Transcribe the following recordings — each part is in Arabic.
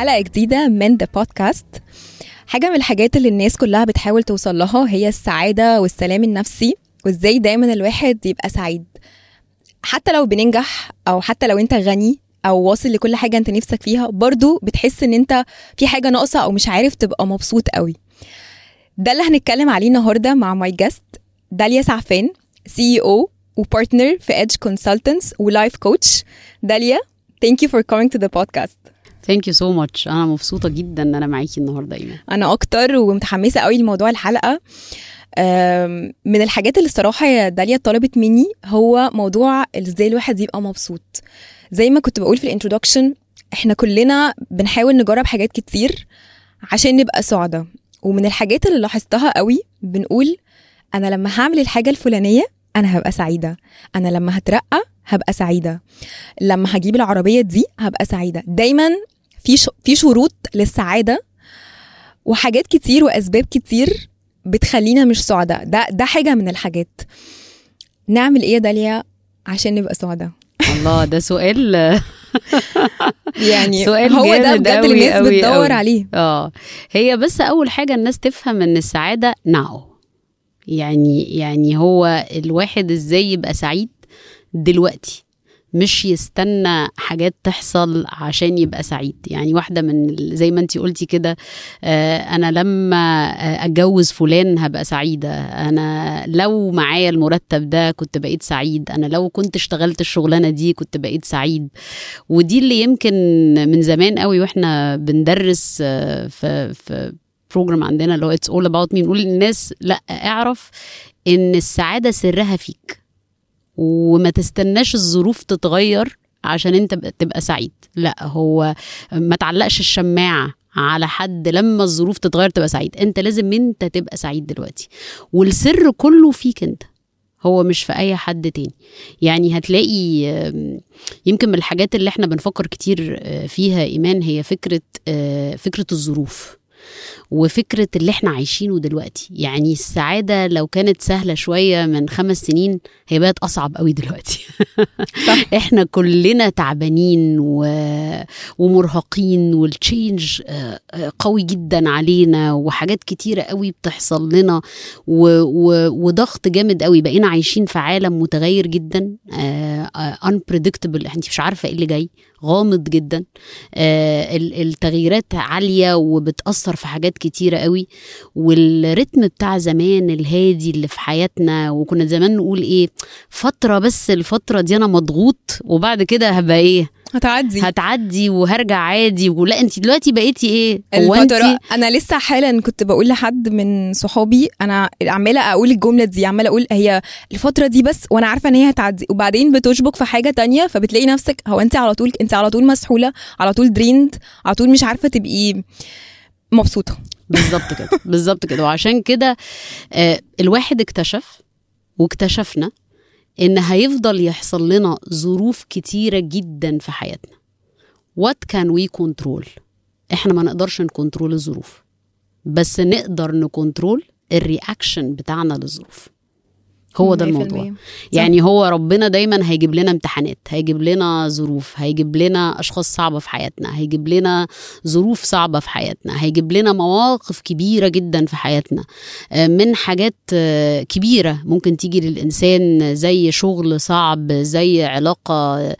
حلقة جديدة من The Podcast. حاجة من الحاجات اللي الناس كلها بتحاول توصل لها هي السعادة والسلام النفسي، وازاي دايما الواحد يبقى سعيد حتى لو بننجح، او حتى لو انت غني او واصل لكل حاجة انت نفسك فيها، برضو بتحس ان انت في حاجة ناقصة او مش عارف تبقى مبسوط قوي. ده اللي هنتكلم عليه النهاردة مع ماي جاست داليا سعفان، CEO وبارتنر في Edge Consultants ولايف كوتش. داليا، thank you for coming to the podcast. Thank you so much. أنا مبسوطة جدا أن أنا معاكي النهاردة. أنا أكتر ومتحمسة قوي لموضوع الحلقة. من الحاجات اللي الصراحة يا داليا طلبت مني هو موضوع إزاي الواحد يبقى مبسوط. زي ما كنت بقول في الانترودكشن، إحنا كلنا بنحاول نجرب حاجات كتير عشان نبقى سعدة، ومن الحاجات اللي لاحظتها قوي بنقول أنا لما هعمل الحاجة الفلانية أنا هبقى سعيدة، أنا لما هترقى هبقى سعيدة، لما هجيب العربية دي هبقى سعيدة. دايما في شروط للسعادة وحاجات كتير وأسباب كتير بتخلينا مش سعداء. ده حاجة من الحاجات. نعمل إيه داليا عشان نبقى سعداء؟ الله، ده سؤال يعني سؤال هو ده بجد الناس بتدور عليه. هي بس أول حاجة الناس تفهم إن السعادة نوع، يعني هو الواحد إزاي يبقى سعيد دلوقتي، مش يستنى حاجات تحصل عشان يبقى سعيد. يعني واحدة من زي ما انتي قلتي كده، انا لما اتجوز فلان هبقى سعيدة، انا لو معايا المرتب ده كنت بقيت سعيد، انا لو كنت اشتغلت الشغلانة دي كنت بقيت سعيد. ودي اللي يمكن من زمان قوي واحنا بندرس في بروجرام عندنا اللي هو It's all about me، نقول للناس لا، اعرف ان السعادة سرها فيك وما تستناش الظروف تتغير عشان انت تبقى سعيد. لا، هو ما تعلقش الشماعة على حد لما الظروف تتغير تبقى سعيد، انت لازم انت تبقى سعيد دلوقتي، والسر كله فيك انت، هو مش في اي حد تاني. يعني هتلاقي يمكن من الحاجات اللي احنا بنفكر كتير فيها ايمان هي فكرة الظروف وفكرة اللي احنا عايشينه دلوقتي. يعني السعادة لو كانت سهلة شوية من 5 سنين هي بقت أصعب قوي دلوقتي. احنا كلنا تعبانين ومرهقين، والتشينج قوي جدا علينا، وحاجات كتيرة قوي بتحصل لنا، وضغط جامد قوي. بقينا عايشين في عالم متغير جدا، unpredictable، انت مش عارفة ايه اللي جاي، غامض جدا، التغييرات عالية وبتأثر في حاجات كتيرة قوي. والرتم بتاع زمان الهادي اللي في حياتنا، وكنا زمان نقول ايه، فترة بس، الفترة دي انا مضغوط وبعد كده هبقى ايه، هتعدي وهرجع عادي. ولا انت دلوقتي بقيتي ايه الفترة؟ انا لسه حالا كنت بقول لحد من صحابي، انا عماله اقول الجمله دي، عماله اقول هي الفتره دي بس وانا عارفه ان هي هتعدي، وبعدين بتشبك في حاجه تانية، فبتلاقي نفسك هو انت على طول مسحوله، على طول دريند، على طول مش عارفه تبقي مبسوطه. بالظبط كده. وعشان كده الواحد اكتشف واكتشفنا إن هيفضل يحصل لنا ظروف كتيرة جدا في حياتنا. What can we control؟ إحنا ما نقدرش نكنترول الظروف، بس نقدر نكنترول الرياكشن بتاعنا للظروف. هو ده الموضوع. يعني هو ربنا دايما هيجيب لنا امتحانات، هيجيب لنا ظروف، هيجيب لنا أشخاص صعبة في حياتنا، هيجيب لنا ظروف صعبة في حياتنا، هيجيب لنا مواقف كبيرة جدا في حياتنا، من حاجات كبيرة ممكن تيجي للإنسان، زي شغل صعب، زي علاقة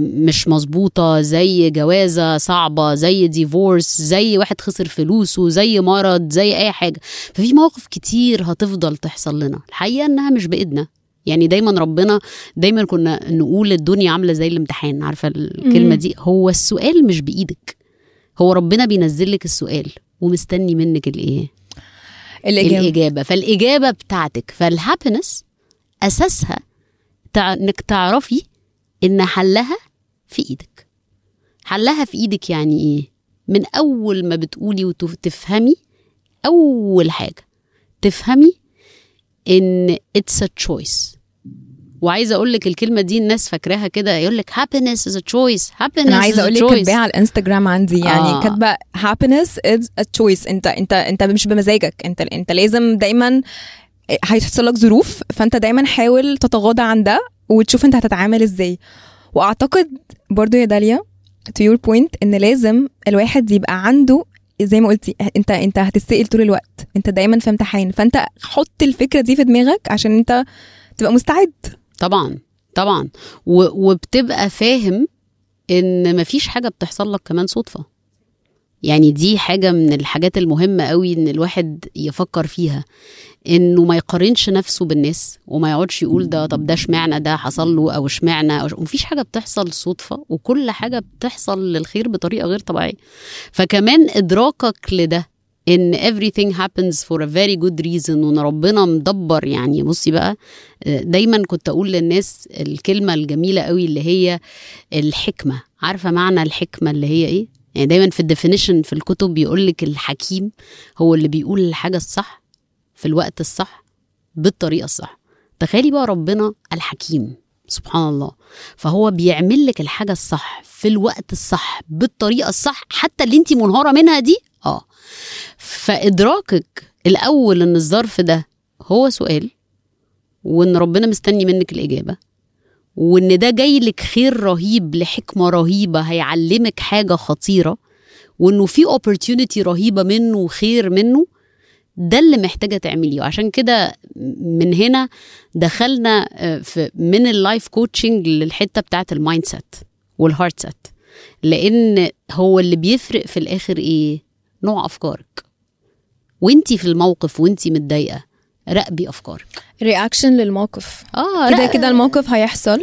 مش مظبوطة، زي جوازة صعبة، زي ديفورس، زي واحد خسر فلوسه، زي مرض، زي أي حاجة. ففي مواقف كتير هتفضل تحصل لنا، الحقيقة إنها مش بإيدنا. يعني دايما ربنا، دايما كنا نقول الدنيا عاملة زي الامتحان، عارفة الكلمة دي، هو السؤال مش بإيدك، هو ربنا بينزل لك السؤال ومستني منك الإجابة. فالإجابة بتاعتك، فالهابينس أساسها إنك تعرفي إن حلها في إيدك. حلها في إيدك يعني إيه؟ من أول ما بتقولي وتفهمي، أول حاجة تفهمي إن it's a choice. وعايزة أقولك الكلمة دي الناس فاكراها كده، يقولك happiness is a choice. أنا عايزة أقولك كاتباها على الانستجرام عندي، يعني كاتبة happiness is a choice. أنت مش بمزاجك، أنت لازم دايما هيحصل لك ظروف، فأنت دايما حاول تتغاضى عن ده وتشوف أنت هتتعامل إزاي. وأعتقد برضو يا داليا to your point ان لازم الواحد يبقى عنده زي ما قلتي انت هتتسأل طول الوقت, انت دايما في امتحان, فانت حط الفكرة دي في دماغك عشان انت تبقى مستعد. طبعا وبتبقى فاهم ان مفيش حاجة بتحصل لك كمان صدفة. يعني دي حاجة من الحاجات المهمة قوي ان الواحد يفكر فيها, انه ما يقارنش نفسه بالناس وما يقعدش يقول ده طب ده اشمعنى ده حصل له او اشمعنى. مفيش حاجة بتحصل صدفة, وكل حاجة بتحصل للخير بطريقة غير طبيعية. فكمان ادراكك لده ان everything happens for a very good reason, وان ربنا مدبر. يعني بصي بقى, دايما كنت اقول للناس الكلمة الجميلة قوي اللي هي الحكمة. عارفة معنى الحكمة اللي هي ايه؟ يعني دايما في الديفينيشن في الكتب بيقولك الحكيم هو اللي بيقول الحاجة الصح في الوقت الصح بالطريقة الصح. تخيلي بقى ربنا الحكيم سبحان الله, فهو بيعمل لك الحاجة الصح في الوقت الصح بالطريقة الصح حتى اللي انتي منهارة منها دي. فإدراكك الأول ان الظرف ده هو سؤال, وان ربنا مستني منك الإجابة, وان ده جاي لك خير رهيب لحكمة رهيبة هيعلمك حاجة خطيرة, وانه في opportunity رهيبة منه وخير منه. ده اللي محتاجة تعمليه. وعشان كده من هنا دخلنا من اللايف كوتشنج للحتة بتاعت المايند سيت والهارت سيت, لان هو اللي بيفرق في الاخر ايه؟ نوع افكارك. وانتي في الموقف وانتي متضايقة راقبي افكارك, رياكشن للموقف. كده الموقف هيحصل,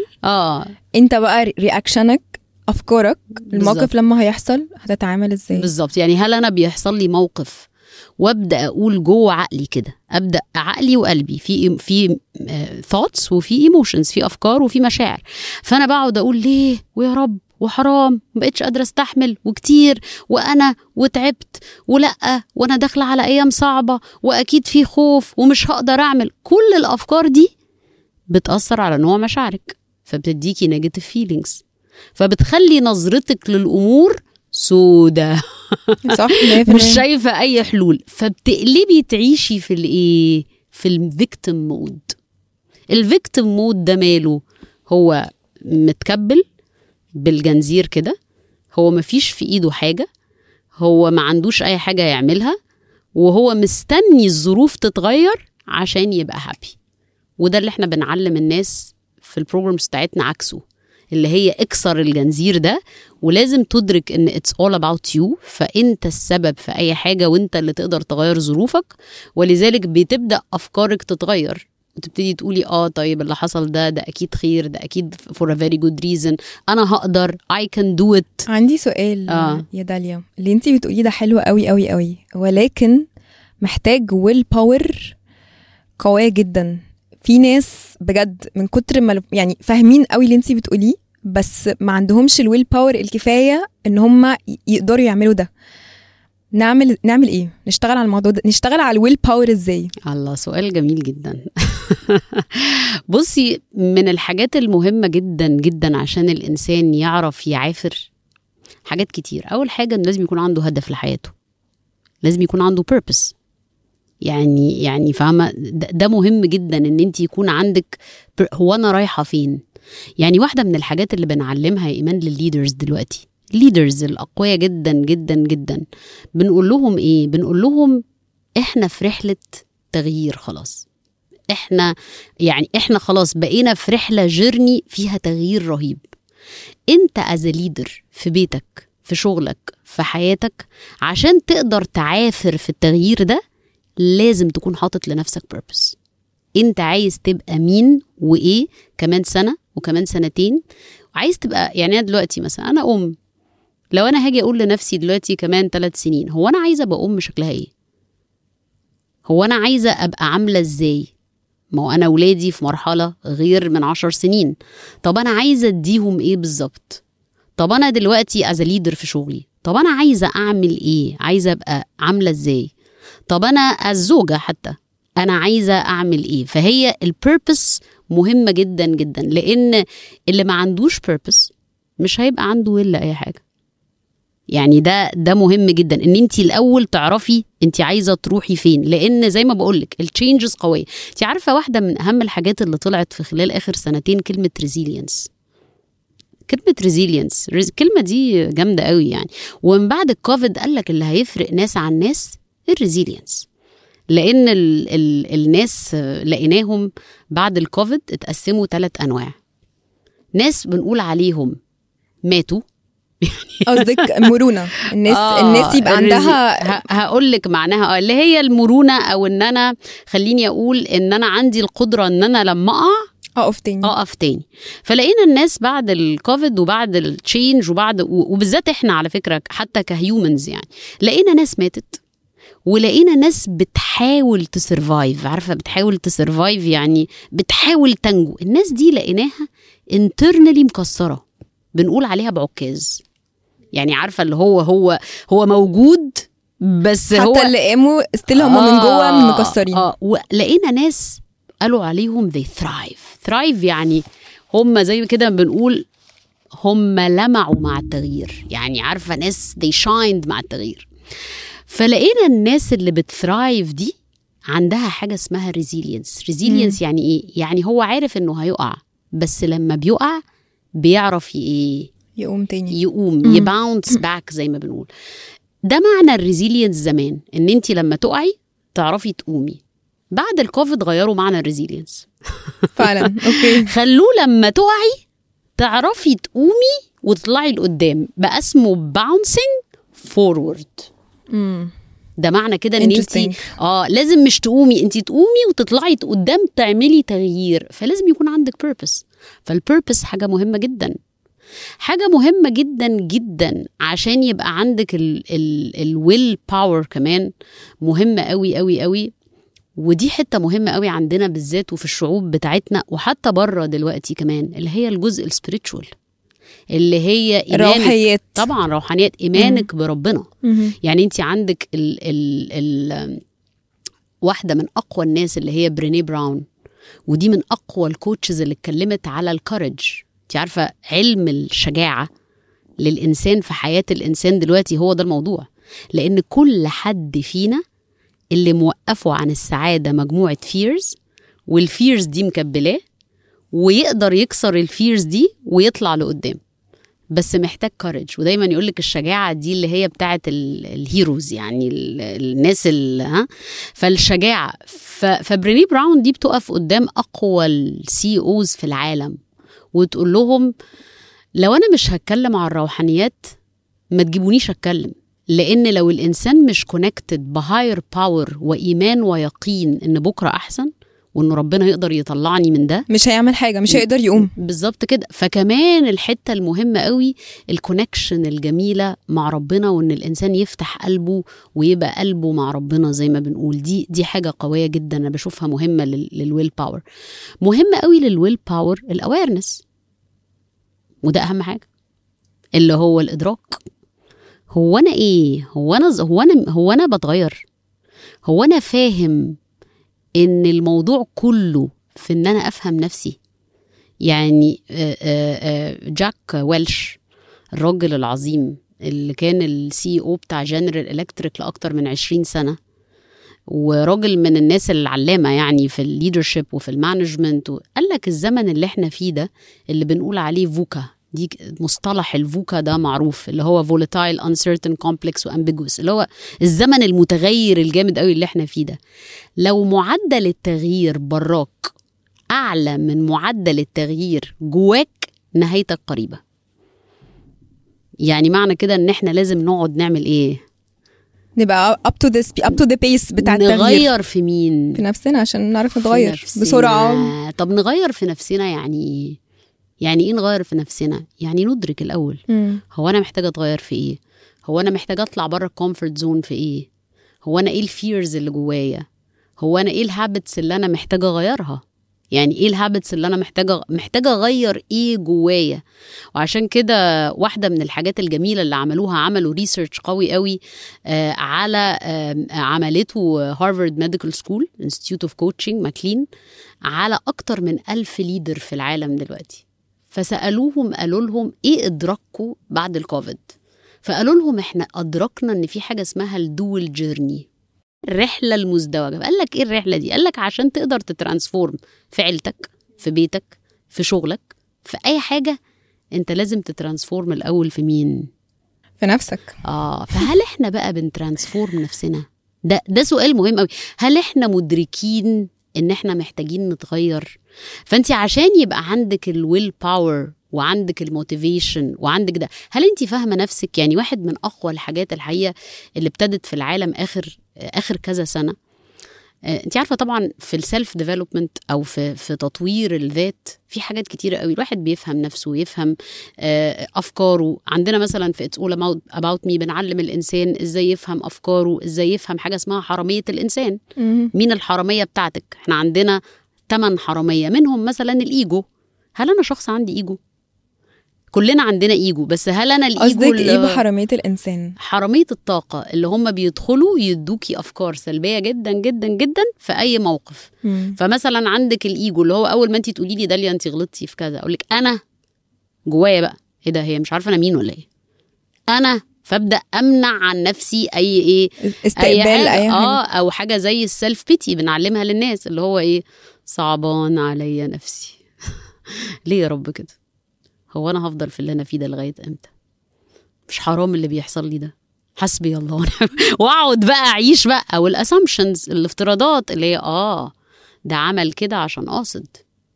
انت بقى رياكشنك افكارك الموقف بالزبط. لما هيحصل هتتعامل ازاي بالظبط. يعني هل انا بيحصل لي موقف وابدا اقول جوه عقلي كده, ابدا عقلي وقلبي في ثوتس وفي ايموشنز, في افكار وفي مشاعر, فانا بقعد اقول ليه ويا رب وحرام مبقتش قادرة استحمل وكتير وانا وتعبت ولأ وانا داخلة على ايام صعبة واكيد في خوف ومش هقدر اعمل. كل الافكار دي بتأثر على نوع مشاعرك, فبتديكي نيجاتيف فيلينجز, فبتخلي نظرتك للامور سودة مش شايفة اي حلول, فبتقلبي تعيشي في الايه, في الفيكتيم مود. الفيكتيم مود ده ماله؟ هو متكبل بالجنزير كده, هو مفيش في ايده حاجة, هو ما عندوش اي حاجة يعملها, وهو مستني الظروف تتغير عشان يبقى هابي. وده اللي احنا بنعلم الناس في البروجرامز بتاعتنا عكسه, اللي هي اكسر الجنزير ده, ولازم تدرك ان it's all about you, فانت السبب في اي حاجة وانت اللي تقدر تغير ظروفك. ولذلك بتبدأ افكارك تتغير, تبتدي تقولي طيب اللي حصل ده اكيد خير, ده اكيد for a very good reason, انا هقدر, I can do it. عندي سؤال يا داليا, اللي انتي بتقولي ده حلو قوي قوي قوي, ولكن محتاج ويل باور قوية جدا. في ناس بجد من كتر ما يعني فاهمين قوي اللي انتي بتقوليه, بس ما عندهمش الويل باور الكفاية ان هم يقدروا يعملوا ده. نعمل ايه؟ نشتغل على الموضوع ده, نشتغل على الويل باور ازاي؟ الله, سؤال جميل جدا. بصي, من الحاجات المهمة جدا جدا عشان الانسان يعرف يعافر حاجات كتير. اول حاجة انه لازم يكون عنده هدف لحياته, لازم يكون عنده purpose. يعني فاهمة, ده مهم جدا ان انت يكون عندك هو انا رايحة فين. يعني واحدة من الحاجات اللي بنعلمها ايمان للليدرز دلوقتي, ليدرز الأقوياء جدا جدا جدا, بنقول لهم إيه؟ بنقول لهم إحنا في رحلة تغيير خلاص, إحنا خلاص بقينا في رحلة جيرني فيها تغيير رهيب. أنت as a leader في بيتك, في شغلك, في حياتك, عشان تقدر تعافر في التغيير ده لازم تكون حاطط لنفسك purpose. أنت عايز تبقى مين وإيه كمان سنة وكمان سنتين, وعايز تبقى يعني دلوقتي مثلا أنا أم, لو انا هاجي اقول لنفسي دلوقتي كمان 3 سنين, هو انا عايزه ابقى ام شكلها ايه؟ هو انا عايزه ابقى عامله ازاي؟ ما هو انا اولادي في مرحله غير من 10 سنين, طب انا عايزه اديهم ايه بالظبط؟ طب انا دلوقتي از ليدر في شغلي, طب انا عايزه اعمل ايه؟ عايزه ابقى عامله ازاي؟ طب انا الزوجه حتى انا عايزه اعمل ايه؟ فهي البيربس مهمه جدا جدا, لان اللي ما عندوش بيربس مش هيبقى عنده ولا اي حاجه. يعني ده مهم جدا ان انت الاول تعرفي انت عايزه تروحي فين, لان زي ما بقولك التشينجز قويه. انت عارفه واحده من اهم الحاجات اللي طلعت في خلال اخر سنتين كلمه ريزيلينس. كتبت ريزيلينس، كلمة دي جامدة قوي يعني. ومن بعد الكوفيد قالك اللي هيفرق ناس عن ناس الريزيلينس، لأن الناس لقيناهم بعد الكوفيد اتقسموا 3 أنواع. ناس بنقول عليهم ماتوا، قصدك مرونة، الناس يبقى عندها هقول لك معناها اللي هي المرونة، او ان انا خليني اقول ان انا عندي القدرة ان انا لما اقف تاني. فلقينا الناس بعد الكوفيد وبعد التشينج وبعد وبالذات احنا على فكرة حتى كهيومنز يعني لقينا ناس ماتت ولقينا ناس بتحاول تسرفايف، عارفة بتحاول تسرفايف يعني بتحاول تنجو. الناس دي لقيناها انترنالي مكسرة، بنقول عليها بعكاز يعني، عارفة اللي هو موجود بس حتى هو حتى اللي قاموا استلهم من جوه من مكسرين. ولقينا ناس قالوا عليهم they thrive يعني هم زي كده بنقول هم لمعوا مع التغيير، يعني عارفة ناس they shined مع التغيير. فلقينا الناس اللي بتثرايف دي عندها حاجة اسمها resilience. يعني ايه؟ يعني هو عارف انه هيقع بس لما بيقع بيعرف ايه يقوم تاني، يقوم يباونس باك زي ما بنقول. ده معنى الريزيلينس زمان، ان انت لما تقعي تعرفي تقومي. بعد الكوفيد غيروا معنى الريزيلينس فعلا اوكي خلوه لما تقعي تعرفي تقومي وتطلعي لقدام، بقى اسمه باونسينج فورورد. ده معنى كده ان انت لازم مش تقومي، انت تقومي وتطلعي قدام تعملي تغيير. فلازم يكون عندك بيربس، فالبيربس حاجة مهمة جدا عشان يبقى عندك الويل باور كمان مهمة قوي. ودي حتة مهمة قوي عندنا بالذات وفي الشعوب بتاعتنا وحتى بره دلوقتي كمان، اللي هي الجزء السبيريتشوال، اللي هي روحانيات، طبعا روحانيات، إيمانك بربنا. يعني انت عندك ال واحدة من أقوى الناس اللي هي بريني براون، ودي من أقوى الكوتشز اللي اتكلمت على الكارج. انت عارفة علم الشجاعة للإنسان في حياة الإنسان دلوقتي هو ده الموضوع، لأن كل حد فينا اللي موقفه عن السعادة مجموعة فيرز، والفيرز دي مكبلاه، ويقدر يكسر الفيرز دي ويطلع لقدام، بس محتاج كارج. ودايما يقولك الشجاعة دي اللي هي بتاعت الهيروز، يعني الناس فالشجاعة. فبريني براون دي بتقف قدام أقوى CEOs في العالم وتقول لهم لو أنا مش هتكلم عن الروحانيات ما تجيبونيش أتكلم، لأن لو الإنسان مش connected بهاير باور وإيمان ويقين إن بكرة أحسن وإنه ربنا يقدر يطلعني من ده، مش هيعمل حاجة، مش هيقدر يقوم. بالظبط كده. فكمان الحتة المهمة قوي الكونكشن الجميلة مع ربنا، وإن الإنسان يفتح قلبه ويبقى قلبه مع ربنا زي ما بنقول. دي حاجة قوية جدا أنا بشوفها مهمة للويل باور. مهمة قوي للويل باور الأويرنس، وده أهم حاجة، اللي هو الإدراك. هو أنا إيه؟ هو أنا بتغير؟ هو أنا فاهم ان الموضوع كله في ان انا افهم نفسي؟ يعني جاك ويلش الراجل العظيم اللي كان CEO بتاع جنرال إلكتريك لأكتر من 20 سنة، وراجل من الناس العلامة يعني في الليدرشيب وفي المانجمنت، قال لك الزمن اللي احنا فيه ده اللي بنقول عليه VUCA، دي مصطلح الفوكا ده معروف، اللي هو volatile, uncertain, complex وambiguous، اللي هو الزمن المتغير الجامد قوي اللي احنا فيه ده. لو معدل التغيير براك أعلى من معدل التغيير جواك نهايتك قريبة. يعني معنى كده ان احنا لازم نقعد نعمل ايه؟ نبقى up to the pace بتاع التغيير. نغير في مين؟ في نفسنا عشان نعرف نتغير بسرعة. طب نغير في نفسنا يعني ايه نغير في نفسنا؟ يعني ندرك الأول هو أنا محتاجة أتغير في إيه؟ هو أنا محتاجة أطلع برا الكومفورت زون في إيه؟ هو أنا إيه الفيرز اللي جوايا؟ هو أنا إيه الهابتس اللي أنا محتاجة أغيرها؟ يعني إيه الهابتس اللي أنا محتاجة أغير إيه جوايا؟ وعشان كده واحدة من الحاجات الجميلة اللي عملوا ريسيرش قوي قوي على عملته هارفارد ميديكال سكول Institute of Coaching McLean على أكتر من 1000 ليدر في العالم دلوقتي. فسألوهم قالوا لهم إيه إدراكوا بعد الكوفيد؟ فقالوا لهم إحنا أدركنا إن في حاجة اسمها الدول جيرني، الرحلة المزدوجة. قال لك إيه الرحلة دي؟ قال لك عشان تقدر تترانسفورم في عيلتك، في بيتك، في شغلك، في أي حاجة انت لازم تترانسفورم الاول في مين؟ في نفسك. فهل احنا بقى بنترانسفورم نفسنا؟ ده سؤال مهم قوي. هل احنا مدركين ان احنا محتاجين نتغير؟ فانت عشان يبقى عندك الويل باور وعندك الموتيفيشن وعندك ده، هل انت فاهمه نفسك؟ يعني واحد من اقوى الحاجات الحقيقه اللي ابتدت في العالم اخر كذا سنه، انت عارفه طبعا في السلف ديفلوبمنت او في تطوير الذات، في حاجات كتيره قوي الواحد بيفهم نفسه ويفهم افكاره. عندنا مثلا في It's All About Me بنعلم الانسان ازاي يفهم افكاره، ازاي يفهم حاجه اسمها حراميه الانسان. مين الحراميه بتاعتك؟ احنا عندنا 8 حراميه، منهم مثلا الايجو. هل انا شخص عندي ايجو؟ كلنا عندنا ايجو، بس هل انا الايجو؟ قصدك ايجو حراميه الانسان، حراميه الطاقه اللي هم بيدخلوا يدوكي افكار سلبيه جدا جدا جدا في اي موقف. فمثلا عندك الايجو اللي هو اول ما انت تقولي لي داليا انت غلطتي في كذا، اقول لك انا جوايا بقى ايه ده، هي مش عارفه انا مين ولا ايه انا، فابدا امنع عن نفسي اي ايه استقبال اي او حاجه زي السلف بيتي بنعلمها للناس، اللي هو ايه، صعبان عليا نفسي. ليه يا رب كده؟ هو أنا هفضل في اللي أنا فيه ده لغاية أمتى؟ مش حرام اللي بيحصل لي ده؟ حسبي الله ونعم. واقعد بقى أعيش بقى. والأسامشنز، الافتراضات اللي هي ده عمل كده عشان قاصد،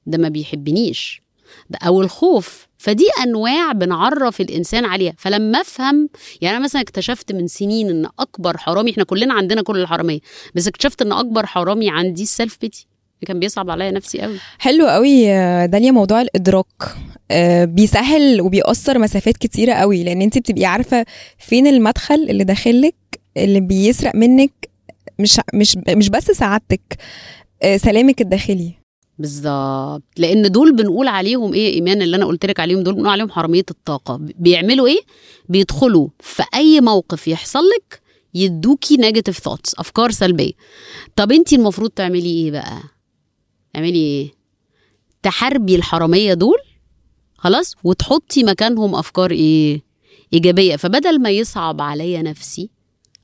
ده ما بيحبنيش، ده أو الخوف. فدي أنواع بنعرف الإنسان عليها. فلما أفهم، يعني أنا مثلا اكتشفت من سنين إن أكبر حرامي، إحنا كلنا عندنا كل الحرامية، بس اكتشفت إن أكبر حرامي عندي السلف بيتي، كان بيصعب عليا نفسي قوي. حلو قوي داليا. موضوع الادراك بيسهل وبيقصر مسافات كتيره قوي، لان انت بتبقي عارفه فين المدخل اللي داخلك اللي بيسرق منك مش بس سعادتك، سلامك الداخلي بالظبط. لان دول بنقول عليهم ايه، ايمان اللي انا قلت لك عليهم، دول بنقول عليهم حراميه الطاقه. بيعملوا ايه؟ بيدخلوا في اي موقف يحصل لك يدوكي نيجاتيف ثوتس، افكار سلبيه. طب انت المفروض تعملي ايه بقى؟ تعملي ايه؟ تحاربي الحرامية دول خلاص، وتحطي مكانهم افكار ايه؟ ايجابية. فبدل ما يصعب عليا نفسي،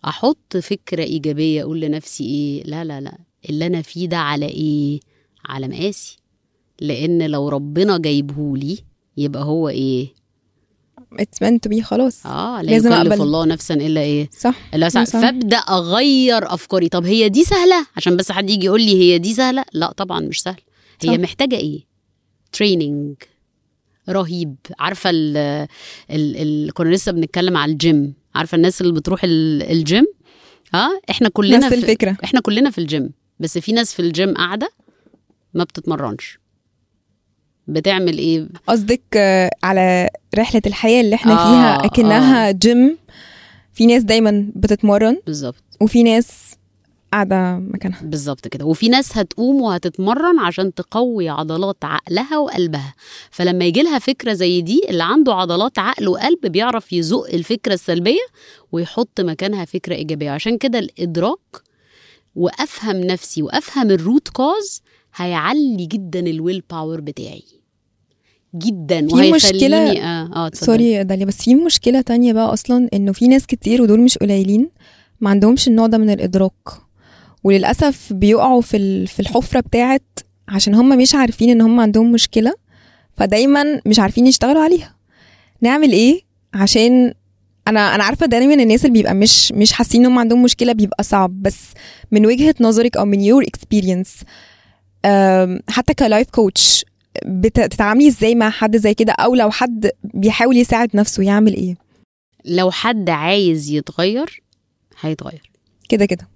احط فكرة ايجابية، اقول لنفسي ايه، لا لا لا، اللي انا فيه ده على ايه، على مقاسي، لان لو ربنا جايبهولي يبقى هو ايه، It's meant to be. خلاص لازم أكلف الله نفسا إلا إيه، صح. فابدأ أغير أفكاري. طب هي دي سهلة؟ عشان بس حد يجي يقول لي هي دي سهلة، لا طبعا مش سهل. هي محتاجة إيه؟ تريننج رهيب. عارفة كنا لسه بنتكلم على الجيم، عارفة الناس اللي بتروح الجيم، إحنا كلنا نفس الفكرة. إحنا كلنا في الجيم، بس في ناس في الجيم قاعدة ما بتتمرنش. بتعمل ايه؟ قصدك على رحلة الحياة اللي احنا فيها اكنها جيم، في ناس دايما بتتمرن بالظبط، وفي ناس قاعدة مكانها بالظبط كده، وفي ناس هتقوم وهتتمرن عشان تقوي عضلات عقلها وقلبها. فلما يجي لها فكرة زي دي، اللي عنده عضلات عقل وقلب بيعرف يزق الفكرة السلبية ويحط مكانها فكرة إيجابية. عشان كده الإدراك، وأفهم نفسي وأفهم الروت كوز، هيعلي جدا الويل باور بتاعي جدا. وهي مشكله سوري داليا، بس في مشكله تانية بقى اصلا، انه في ناس كتير، ودول مش قليلين، ما عندهمش النوع ده من الادراك، وللاسف بيقعوا في الحفره بتاعت، عشان هم مش عارفين ان هم عندهم مشكله، فدايما مش عارفين يشتغلوا عليها. نعمل ايه؟ عشان انا عارفه دايما الناس اللي بيبقى مش حاسين ان هم عندهم مشكله بيبقى صعب، بس من وجهه نظرك او من your experience حتى كلايف كوتش، بتتعاملي ازاي مع حد زي كده؟ او لو حد بيحاول يساعد نفسه يعمل ايه؟ لو حد عايز يتغير هيتغير كده كده.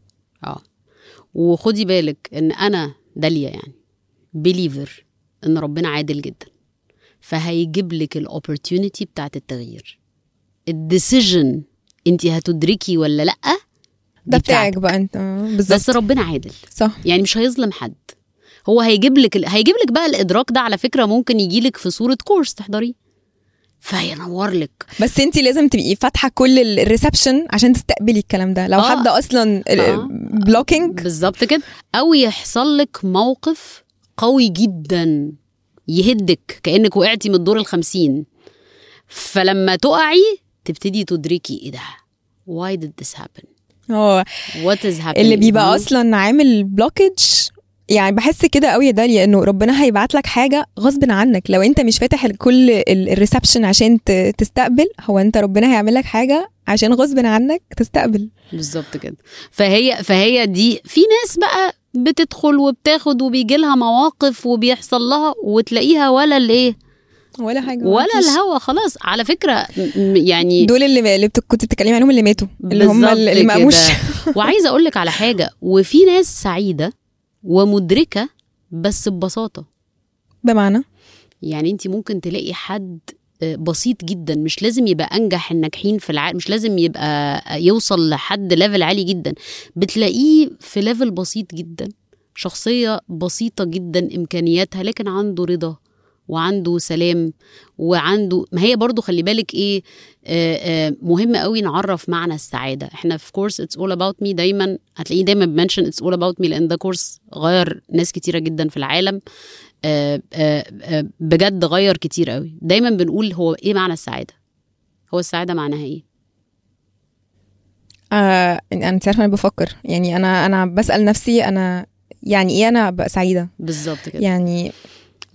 وخدي بالك ان انا داليا يعني بليفر ان ربنا عادل جدا، فهيجيب لك الاوبورتيونيتي بتاعت التغيير. الديسيجن انت هتدركي ولا لا ده بتاعك بقى انت بالظبط، بس ربنا عادل صح، يعني مش هيظلم حد. هو هيجيب لك بقى الادراك ده. على فكره ممكن يجي لك في صوره كورس تحضريه فينور لك، بس انت لازم تبقي فاتحه كل الريسبشن عشان تستقبلي الكلام ده. لو حد اصلا بلوكينج بالظبط كده، او يحصل لك موقف قوي جدا يهدك كانك وقعتي من الدور 50، فلما تقعي تبتدي تدركي ايه ده، why did this happen، what is happening. اللي بيبقى اصلا عامل بلوكج يعني بحس كده قوي يا داليا انه ربنا هيبعت لك حاجه غصب عنك. لو انت مش فاتح كل الريسبشن عشان تستقبل، هو انت ربنا هيعمل لك حاجه عشان غصب عنك تستقبل. بالظبط كده. فهي دي في ناس بقى بتدخل وبتاخد وبيجي لها مواقف وبيحصل لها وتلاقيها ولا الايه ولا حاجه ولا الهوا. خلاص على فكره يعني دول اللي كنت بتتكلمي عنهم اللي ماتوا، اللي هم اللي مقاموش. وعايزه اقول لك على حاجه، وفي ناس سعيده ومدركه بس ببساطه. بمعنى يعني انت ممكن تلاقي حد بسيط جدا، مش لازم يبقى انجح الناجحين في العالم، مش لازم يبقى يوصل لحد ليفل عالي جدا، بتلاقيه في ليفل بسيط جدا، شخصيه بسيطه جدا امكانياتها، لكن عنده رضا وعنده سلام وعنده. ما هي برضو خلي بالك ايه، مهم قوي نعرف معنى السعاده. احنا في كورس It's All About Me دايما هتلاقيه دايما بمنشن It's All About Me، لان ده كورس غير ناس كتيره جدا في العالم، بجد غير كتير قوي. دايما بنقول هو ايه معنى السعاده، هو السعاده معناها ايه؟ انا عارفه، انا بفكر يعني انا بسال نفسي انا يعني ايه انا ابقى سعيده بالظبط كده. يعني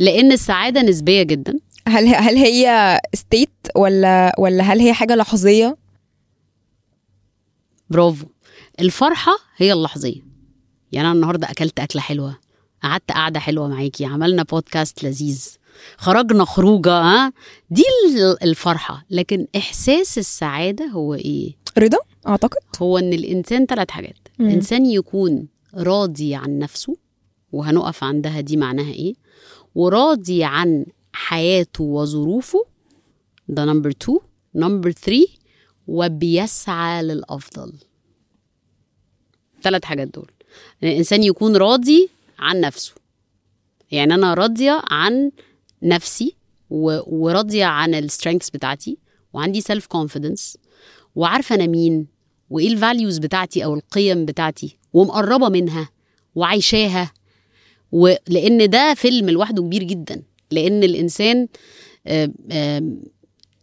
لان السعاده نسبيه جدا. هل هي ستيت ولا هل هي حاجه لحظيه؟ برافو. الفرحه هي اللحظيه. يعني انا النهارده اكلت اكله حلوه، قعدت قعده حلوه معاكي، عملنا بودكاست لذيذ، خرجنا خروجه، ها دي الفرحه. لكن احساس السعاده هو ايه؟ رضا. اعتقد هو ان الانسان ثلاث حاجات. الانسان يكون راضي عن نفسه، وهنقف عندها دي معناها ايه، وراضي عن حياته وظروفه، ده نمبر 2. نمبر 3 وبيسعى للأفضل. ثلاث حاجات دول. الإنسان يكون راضي عن نفسه، يعني أنا راضية عن نفسي وراضية عن السترينكس بتاعتي، وعندي سيلف كونفيدنس، وعارفة أنا مين وإيه الفاليوز بتاعتي أو القيم بتاعتي، ومقربة منها وعايشاها. ولأن ده فيلم لوحده كبير جدا، لأن الإنسان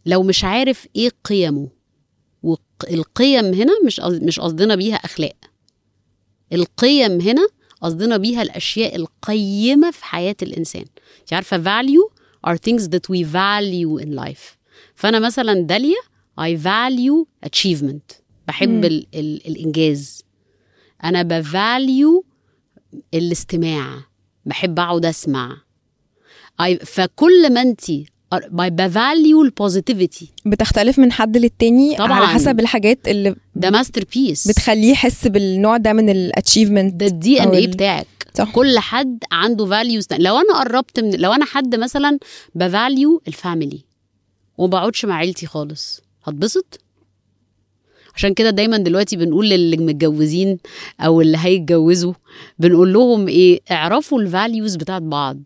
لو مش عارف إيه قيمه، والقيم هنا مش قصدنا بيها أخلاق، القيم هنا قصدنا بيها الأشياء القيمة في حياة الإنسان. أنت عارفة value are things that we value in life. فأنا مثلا داليا I value achievement، بحب الإنجاز. أنا بفاليو الاستماع، بحب اقعد اسمع. فكل ما انت بفاليو البوزيتيفيتي بتختلف من حد للتاني طبعاً، على حسب الحاجات اللي ده ماستر بيس بتخليه يحس بالنوع ده من الاتشيفمنت، ده الدي ان ايه بتاعك. صح. كل حد عنده فاليوز. لو انا قربت من، لو انا حد مثلا بفاليو الفاميلي ومبقعدش مع عيلتي خالص، هتبسط. عشان كده دايما دلوقتي بنقول للي متجوزين او اللي هيتجوزوا، بنقول لهم ايه، اعرفوا الفاليوز بتاعت بعض،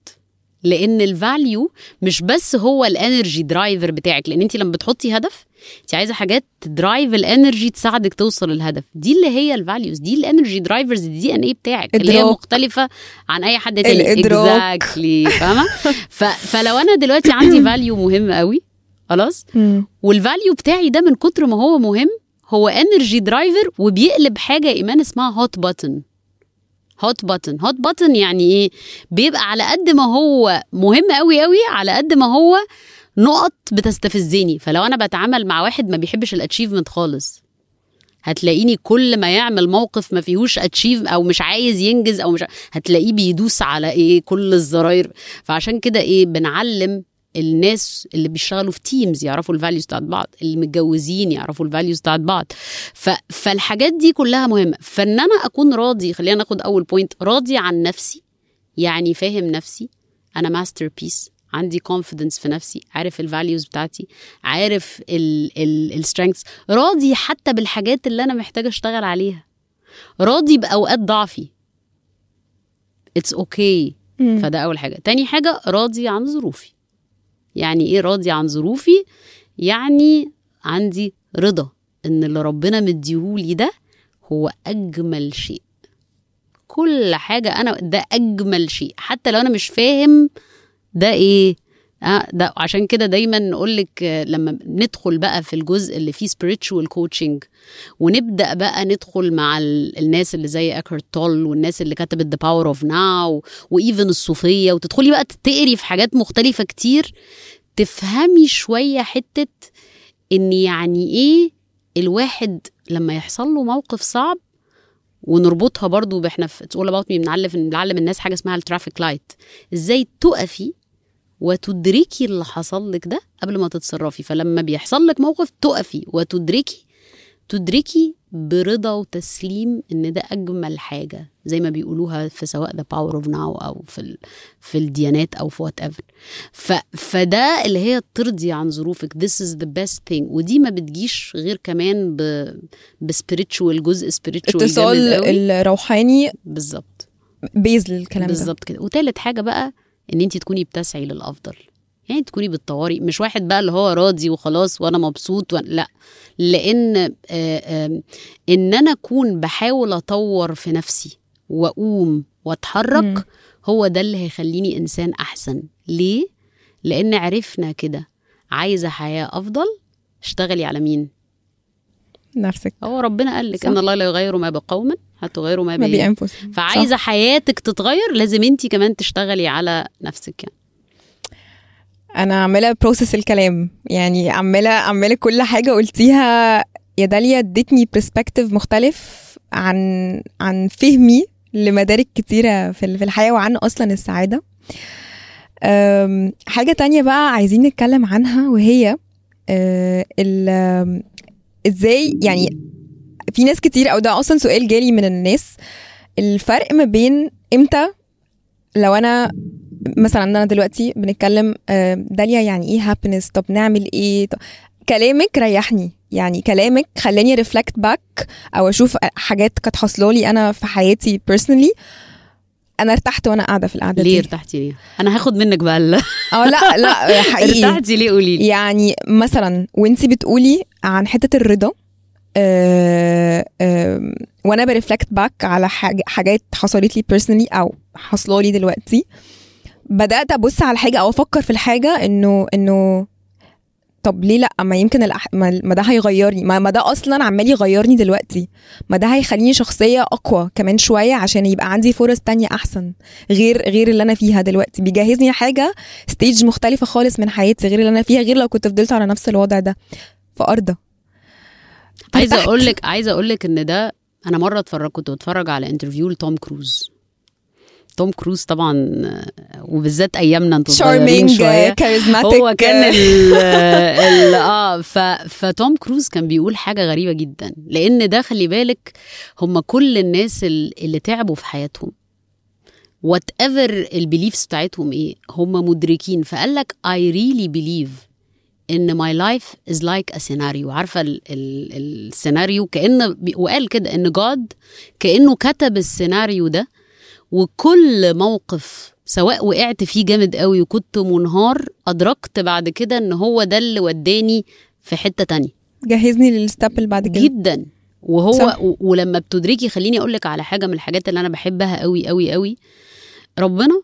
لان الفاليو مش بس هو الانرجي درايفر بتاعك، لان انت لما بتحطي هدف انت عايزه حاجات تدرايف الانرجي تساعدك توصل للهدف، دي اللي هي الفاليوز، دي الانرجي درايفرز، دي ان ايه بتاعك اللي هي مختلفه عن اي حد تاني. اكزاكتلي. فاهمه؟ فلو انا دلوقتي عندي فاليو مهم قوي خلاص، والفاليو بتاعي ده من كتر ما هو مهم هو انرجي درايفر، وبيقلب حاجه ايمان اسمها هوت باتن. هوت باتن، هوت باتن يعني ايه؟ بيبقى على قد ما هو مهم قوي قوي، على قد ما هو نقط بتستفزني. فلو انا بتعامل مع واحد ما بيحبش الاتشيفمنت خالص، هتلاقيني كل ما يعمل موقف ما فيهوش اتشيف او مش عايز ينجز او مش هتلاقيه بيدوس على ايه كل الزراير. فعشان كده ايه بنعلم الناس اللي بيشتغلوا في تيمز يعرفوا الفاليوز بتاعت بعض، اللي متجوزين يعرفوا الفاليوز بتاعت بعض. فالحاجات دي كلها مهمه. فان انا اكون راضي، خلينا ناخد اول بوينت، راضي عن نفسي، يعني فاهم نفسي، انا ماستر بيس، عندي كونفيدنس في نفسي، عارف الفاليوز بتاعتي، عارف السترينجز، راضي حتى بالحاجات اللي انا محتاجه اشتغل عليها، راضي باوقات ضعفي، اتس اوكي. فده اول حاجه. تاني حاجه راضي عن ظروفي. يعني ايه راضي عن ظروفي؟ يعني عندي رضا ان اللي ربنا مديهولي ده هو اجمل شيء، كل حاجه انا ده اجمل شيء، حتى لو انا مش فاهم ده ايه ده عشان كده دايما نقولك لما ندخل بقى في الجزء اللي فيه spiritual coaching ونبدأ بقى ندخل مع الناس اللي زي اكهارت تول والناس اللي كتبت The Power of Now وإيفن الصوفية، وتدخلي بقى تقري في حاجات مختلفة كتير، تفهمي شوية حتة ان يعني ايه الواحد لما يحصل له موقف صعب. ونربطها برضو بإحنا في It's all about me بنعلم الناس حاجة اسمها الترافيك لايت، ازاي تقفي وتدركي اللي حصل لك ده قبل ما تتصرفي. فلما بيحصل لك موقف تقفي وتدركي برضا وتسليم ان ده اجمل حاجه، زي ما بيقولوها في سواء The Power of Now او في الديانات او في وات ايفر. فده اللي هي ترضي عن ظروفك، this is the best thing. ودي ما بتجيش غير كمان بسبيريتشوال، جزء سبيريتشوال، اتصال الروحاني بالظبط، بيز للكلام ده بالظبط كده. وثالث حاجه بقى ان انت تكوني بتسعي للافضل، يعني تكوني بالطوارئ، مش واحد بقى اللي هو راضي وخلاص وانا مبسوط لا، لان ان انا اكون بحاول اطور في نفسي واقوم واتحرك هو ده اللي هيخليني انسان احسن. ليه؟ لان عرفنا كده عايزه حياه افضل اشتغلي على مين؟ نفسك. هو ربنا قال لك ان الله لا يغير ما بقوم حتى غيروا ما بأنفسهم، فعايزه حياتك تتغير لازم انت كمان تشتغلي على نفسك. يعني انا عماله بروسس الكلام، يعني عماله كل حاجه قلتيها يا داليا ادتني برسبكتيف مختلف عن فهمي لمدارك كتيره في الحياه وعن اصلا السعاده. حاجه تانية بقى عايزين نتكلم عنها، وهي ازاي، يعني في ناس كتير، او ده اصلا سؤال جالي من الناس، الفرق ما بين امتى، لو انا مثلا انا دلوقتي بنتكلم داليا يعني ايه happiness، طب نعمل ايه، طب كلامك ريحني، يعني كلامك خلاني reflect back او اشوف حاجات كانت حصلوا لي انا في حياتي personally، انا ارتحت وانا قاعده في القعده دي. ليه ارتحتي؟ ليه؟ انا هاخد منك بقى لا حقيقي ارتحتي ليه؟ قولي لي. يعني مثلا وانتي بتقولي عن حته الرضا، وانا برفلكت باك على حاجات حصلت لي بيرسونلي او حصلوا لي دلوقتي، بدات ابص على حاجه او افكر في الحاجه انه طب ليه لا، ما يمكن ما ده هيغيرني، ما ده اصلا عمال يغيرني دلوقتي، ما ده هيخليني شخصيه اقوى كمان شويه عشان يبقى عندي فرص تانية احسن غير اللي انا فيها دلوقتي، بيجهزني حاجه ستيج مختلفه خالص من حياتي غير اللي انا فيها، غير لو كنت فضلت على نفس الوضع ده. فارضى. عايزه اقول لك ان ده انا مره كنت اتفرج على انترفيو لتوم كروز. توم كروز طبعا وبالذات ايامنا انتوا صغيرين شويه هو كان فتوم كروز كان بيقول حاجه غريبه جدا، لان ده خلي بالك هم كل الناس اللي تعبوا في حياتهم وات ايفر البيليفز بتاعتهم ايه هم مدركين. فقال لك اي ريلي بيليف ان ماي لايف از لايك ا سيناريو، عارفه السيناريو كأنه، وقال كده ان جاد كأنه كتب السيناريو ده، وكل موقف سواء وقعت فيه جامد قوي وكنت منهار ادركت بعد كده ان هو ده اللي وداني في حته تانية، جهزني للستاب اللي بعد كده جدا. وهو ولما بتدركي، خليني اقول لك على حاجه من الحاجات اللي انا بحبها قوي قوي قوي، ربنا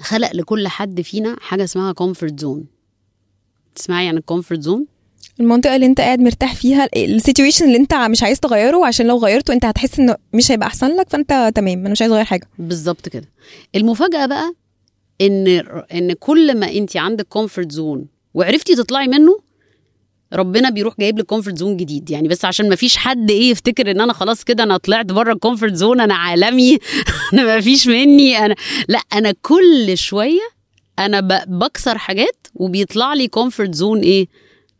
خلق لكل حد فينا حاجه اسمها كومفورت زون. تسمعي يعني الكومفورت زون؟ المنطقه اللي انت قاعد مرتاح فيها، السيتويشن اللي انت مش عايز تغيره، عشان لو غيرته انت هتحس انه مش هيبقى احسن لك، فانت تمام انا مش عايز اغير حاجه. بالظبط كده. المفاجاه بقى ان كل ما انت عندك كومفورت زون وعرفتي تطلعي منه، ربنا بيروح جايب لك كومفورت زون جديد. يعني بس عشان ما فيش حد يفتكر ان انا خلاص كده انا طلعت بره الكومفورت زون، انا عالمي انا ما فيش مني، انا لا، انا كل شويه انا بكسر حاجات وبيطلع لي كومفورت زون، ايه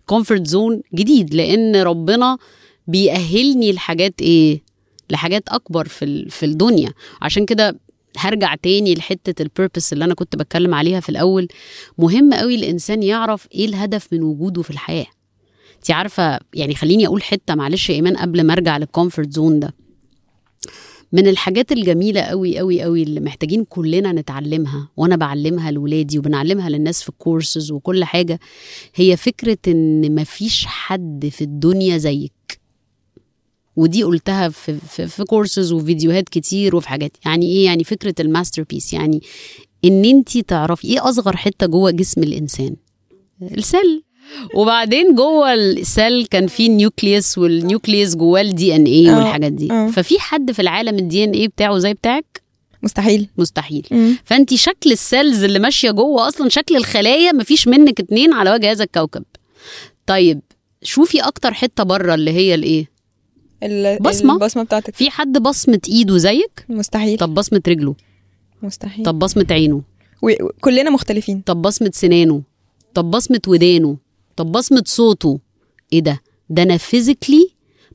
كومفورت زون جديد، لان ربنا بيأهلني لحاجات ايه، لحاجات اكبر في الدنيا. عشان كده هرجع تاني لحته البيربس اللي انا كنت بتكلم عليها في الاول. مهم قوي الانسان يعرف ايه الهدف من وجوده في الحياه. انت عارفه يعني، خليني اقول حته معلش يا ايمان قبل ما ارجع للكومفورت زون ده، من الحاجات الجميلة قوي قوي قوي اللي محتاجين كلنا نتعلمها، وانا بعلمها لولادي وبنعلمها للناس في الكورسز وكل حاجة، هي فكرة ان مفيش حد في الدنيا زيك. ودي قلتها في كورسز وفيديوهات كتير وفي حاجات. يعني ايه؟ يعني فكرة الماستر بيس، يعني ان انتي تعرفي ايه اصغر حته جوه جسم الانسان؟ السل. وبعدين جوه السل كان فيه نيوكليس، والنيوكليس جوه الدي ان ايه والحاجات دي. ففي حد في العالم الدي ان ايه بتاعه زي بتاعك؟ مستحيل. فانتي شكل السيلز اللي ماشيه جوه، اصلا شكل الخلايا مفيش منك 2 على وجه هذا الكوكب. طيب شوفي اكتر حته بره اللي هي الايه، البصمه بتاعتك. في حد بصمه ايده زيك؟ مستحيل. طب بصمه رجله؟ مستحيل. طب بصمه عينه؟ كلنا مختلفين. طب بصمه سنانه؟ طب بصمه ودانه؟ طب بصمه صوته؟ ايه ده انا فيزيكلي.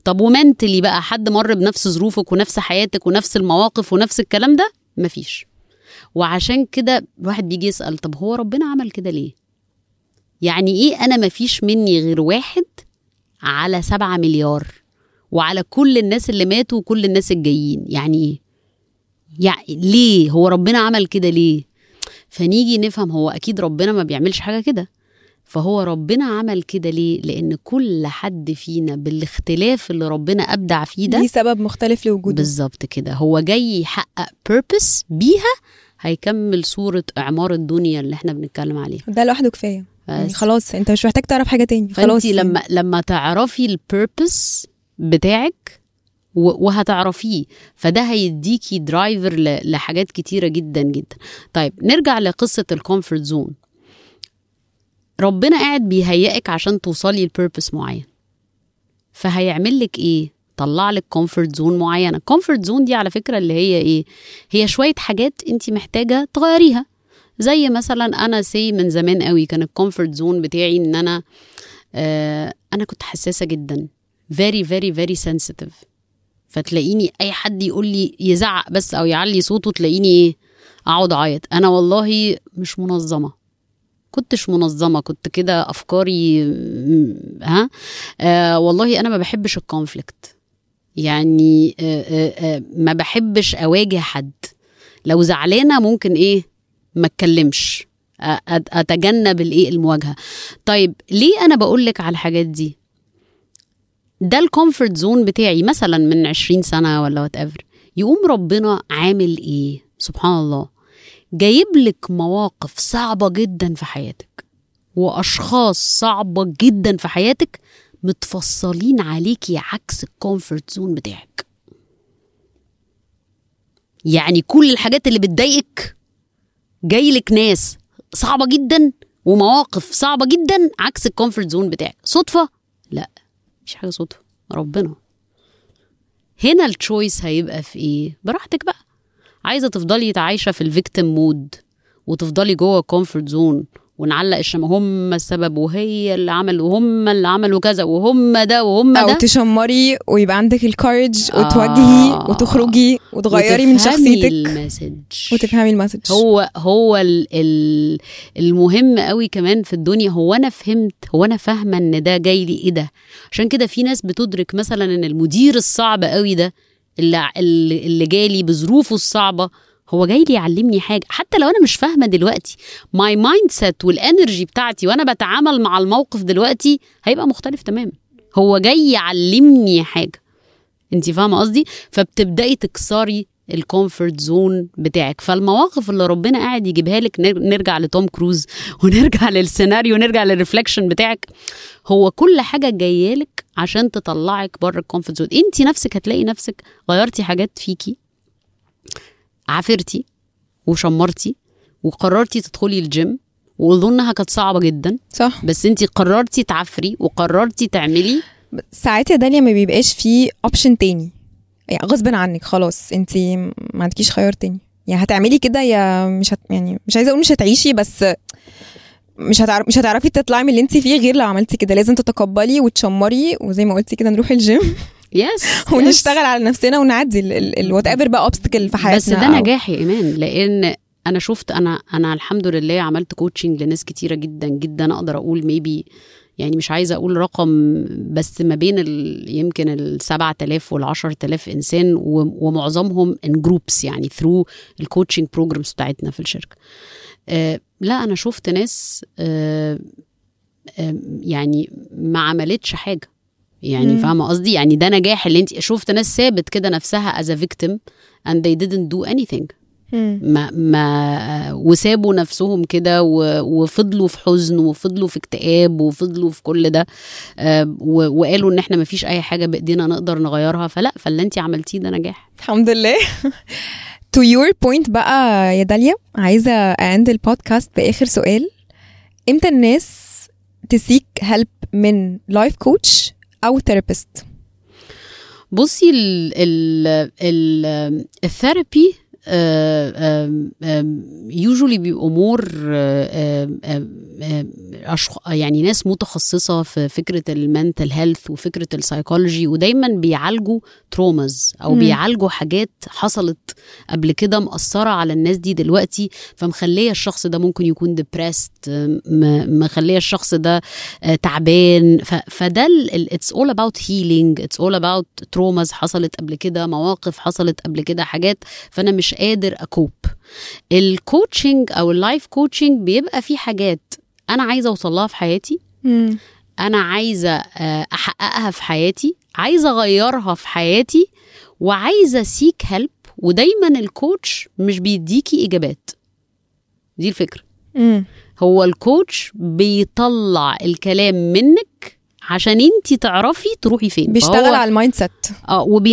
طب ومنتلي بقى، حد مر بنفس ظروفك ونفس حياتك ونفس المواقف ونفس الكلام ده؟ مفيش. وعشان كده الواحد بيجي يسأل، طب هو ربنا عمل كده ليه؟ يعني ايه انا مفيش مني غير 1/7 مليار، وعلى كل الناس اللي ماتوا وكل الناس الجايين؟ يعني ايه؟ يعني ليه هو ربنا عمل كده ليه؟ فنيجي نفهم، هو اكيد ربنا ما بيعملش حاجة كده. فهو ربنا عمل كده ليه؟ لأن كل حد فينا بالاختلاف اللي ربنا أبدع فيه ده ليه سبب مختلف لوجوده. بالظبط كده. هو جاي يحقق purpose بيها هيكمل صورة إعمار الدنيا اللي احنا بنتكلم عليها. ده لوحده كفاية يعني، خلاص انت مش محتاج تعرف حاجة تاني. خلاص لما تعرفي البيربس بتاعك وهتعرفيه، فده هيديكي درايفر لحاجات كتيرة جدا جدا. طيب نرجع لقصة الكومفورت زون. ربنا قاعد بيهيئك عشان توصلي لبيربس معين، فهيعمل لك ايه؟ طلع لك كومفورت زون معينه. الكومفورت زون دي على فكره اللي هي ايه، هي شويه حاجات انت محتاجه تغيريها. زي مثلا انا من زمان قوي كان الكومفورت زون بتاعي ان انا كنت حساسه جدا، very very very sensitive. فتلاقيني اي حد يقول لي يزعق بس او يعلي صوته تلاقيني ايه، اقعد اعيط. انا والله مش منظمه، كنتش منظمة، كنت كده أفكاري والله أنا ما بحبش الكونفليكت، يعني ما بحبش أواجه حد. لو زعلانة ممكن ما أتكلمش، أتجنب المواجهة. طيب ليه أنا بقولك على الحاجات دي؟ ده الكومفورت زون بتاعي مثلا من 20 سنة ولا واتأفر. يقوم ربنا عامل إيه؟ سبحان الله، جايب لك مواقف صعبة جدا في حياتك وأشخاص صعبة جدا في حياتك متفصلين عليكي عكس الكومفورت زون بتاعك. يعني كل الحاجات اللي بتضايقك جاي لك ناس صعبة جدا ومواقف صعبة جدا عكس الكومفورت زون بتاعك. صدفة؟ لا، مش حاجة صدفة، ربنا. هنا التشويس هيبقى في ايه؟ براحتك بقى. عايزه تفضلي تعايشه في الفيكتيم مود وتفضلي جوه كومفورت زون ونعلق هم السبب وهي اللي عملوا، وهم اللي عملوا كذا، وهم ده وهم ده، او تشمري ويبقى عندك الكارج وتواجهي وتخرجي وتغيري من شخصيتك وتفهمي المسج. هو المهم قوي كمان في الدنيا، هو انا فاهمه ان ده جاي لي ايه ده. عشان كده في ناس بتدرك مثلا ان المدير الصعب قوي ده اللي جالي بظروفه الصعبة هو جاي لي يعلمني حاجة، حتى لو أنا مش فاهمة دلوقتي. ماي مايند سيت والانرجي بتاعتي وأنا بتعامل مع الموقف دلوقتي هيبقى مختلف تماما. هو جاي يعلمني حاجة، انت فاهمة قصدي؟ فبتبدأي تكسري الكومفورت زون بتاعك. فالمواقف اللي ربنا قاعد يجيبها لك، نرجع لتوم كروز ونرجع للسيناريو ونرجع للرفلكشن بتاعك، هو كل حاجة جاية لك عشان تطلعك بره الكومفورت زون. انت نفسك هتلاقي نفسك غيرتي حاجات فيكي، عفرتي وشمرتي وقررتي تدخلي الجيم وظنها كانت صعبة جدا، صح؟ بس انت قررتي تعفري وقررتي تعملي. ساعات يا داليا ما بيبقاش فيه اوبشن تاني، يعني غصبا عنك خلاص انت ما عندكيش خيار تاني، يعني هتعملي كده، يا مش يعني مش عايزه اقول مش هتعيشي، بس مش هتعرفي تطلعي من اللي انت فيه غير لو عملتي كده. لازم تتقبلي وتشمري، وزي ما قلتي كده نروح الجيم ونشتغل على نفسنا ونعدي الوات ايفر بقى اوبستكل في حياتنا. بس ده نجاح يا ايمان، لان انا شفت، انا الحمد لله عملت كوتشنج لناس كتيره جدا جدا. اقدر اقول ميبي، يعني مش عايزة أقول رقم، بس ما بين يمكن 7,000 وال10,000 إنسان، ومعظمهم in groups، يعني through الكوتشنج programs بتاعتنا في الشركة. لا أنا شفت ناس يعني ما عملتش حاجة، يعني فاهمة قصدي؟ يعني ده نجاح. اللي انت شفت ناس ثابت كده نفسها as a victim and they didn't do anything. ما وسابوا نفسهم كده وفضلوا في حزن وفضلوا في اكتئاب وفضلوا في كل ده وقالوا ان احنا مفيش اي حاجة بايدينا نقدر نغيرها. فلا، فاللي انتي عملتيه ده نجاح الحمد لله. To your point بقى يا داليا، عايزة أعند البودكاست بآخر سؤال، امتى الناس تسيك هلب من لايف كوتش أو ثيرابيست؟ بصي، الثيرابي usually بيبقوا امور يعني ناس متخصصه في فكره المنتل هيلث وفكره السايكولوجي، ودايما بيعالجوا تروماز او بيعالجوا حاجات حصلت قبل كده مأثره على الناس دي دلوقتي، فمخليه الشخص ده ممكن يكون depressed، مخليه الشخص ده تعبان. فده it's all about healing، it's all about تروماز حصلت قبل كده، مواقف حصلت قبل كده، حاجات فانا مش قادر أكوب. الكوتشنج أو اللايف كوتشنج بيبقى فيه حاجات أنا عايزة أوصلها في حياتي، أنا عايزة أحققها في حياتي، عايزة أغيرها في حياتي، وعايزة سيك هلب. ودايما الكوتش مش بيديكي إجابات، دي الفكرة. هو الكوتش بيطلع الكلام منك عشان انتي تعرفي تروحي فين، بيشتغل على المايند سيت.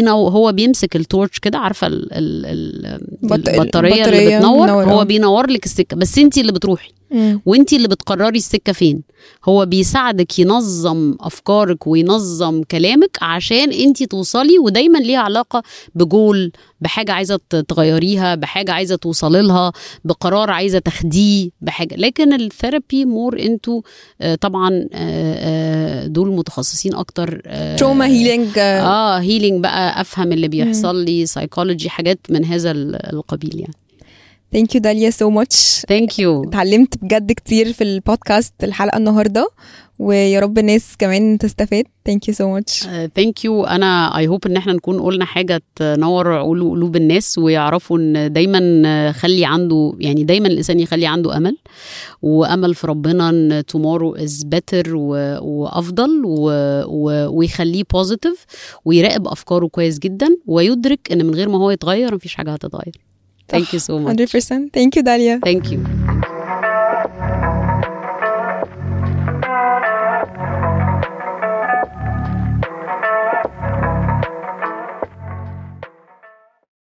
هو بيمسك التورتش كده، عارفه البطاريه اللي بتنور، هو بينور لك السكه، بس انتي اللي بتروحي وانتي اللي بتقرري السكه فين. هو بيساعدك ينظم افكارك وينظم كلامك عشان انتي توصلي، ودايما ليها علاقه بجول، بحاجه عايزه تغيريها، بحاجه عايزه توصلي لها، بقرار عايزه تاخديه، بحاجه. لكن الثيرابي مور انتو طبعا دول متخصصين اكتر، تروما هيلينج، هيلينج بقى، افهم اللي بيحصل لي، سايكولوجي، حاجات من هذا القبيل يعني. Thank you Dalia so much. Thank you. اتعلمت بجد كتير في البودكاست الحلقة النهاردة، ويا رب الناس كمان تستفاد. Thank you so much. Thank you. أنا I hope إن احنا نكون قلنا حاجة تنور عقول وقلوب الناس، ويعرفوا إن دايما خلي عنده، يعني دايما الإنسان يخلي عنده أمل، وأمل في ربنا إن tomorrow is better وأفضل، ويخليه positive، ويراقب أفكاره كويس جدا، ويدرك إن من غير ما هو يتغير مفيش حاجة هتتغير. Thank you so much. 100%. Thank you, Dalia. Thank you.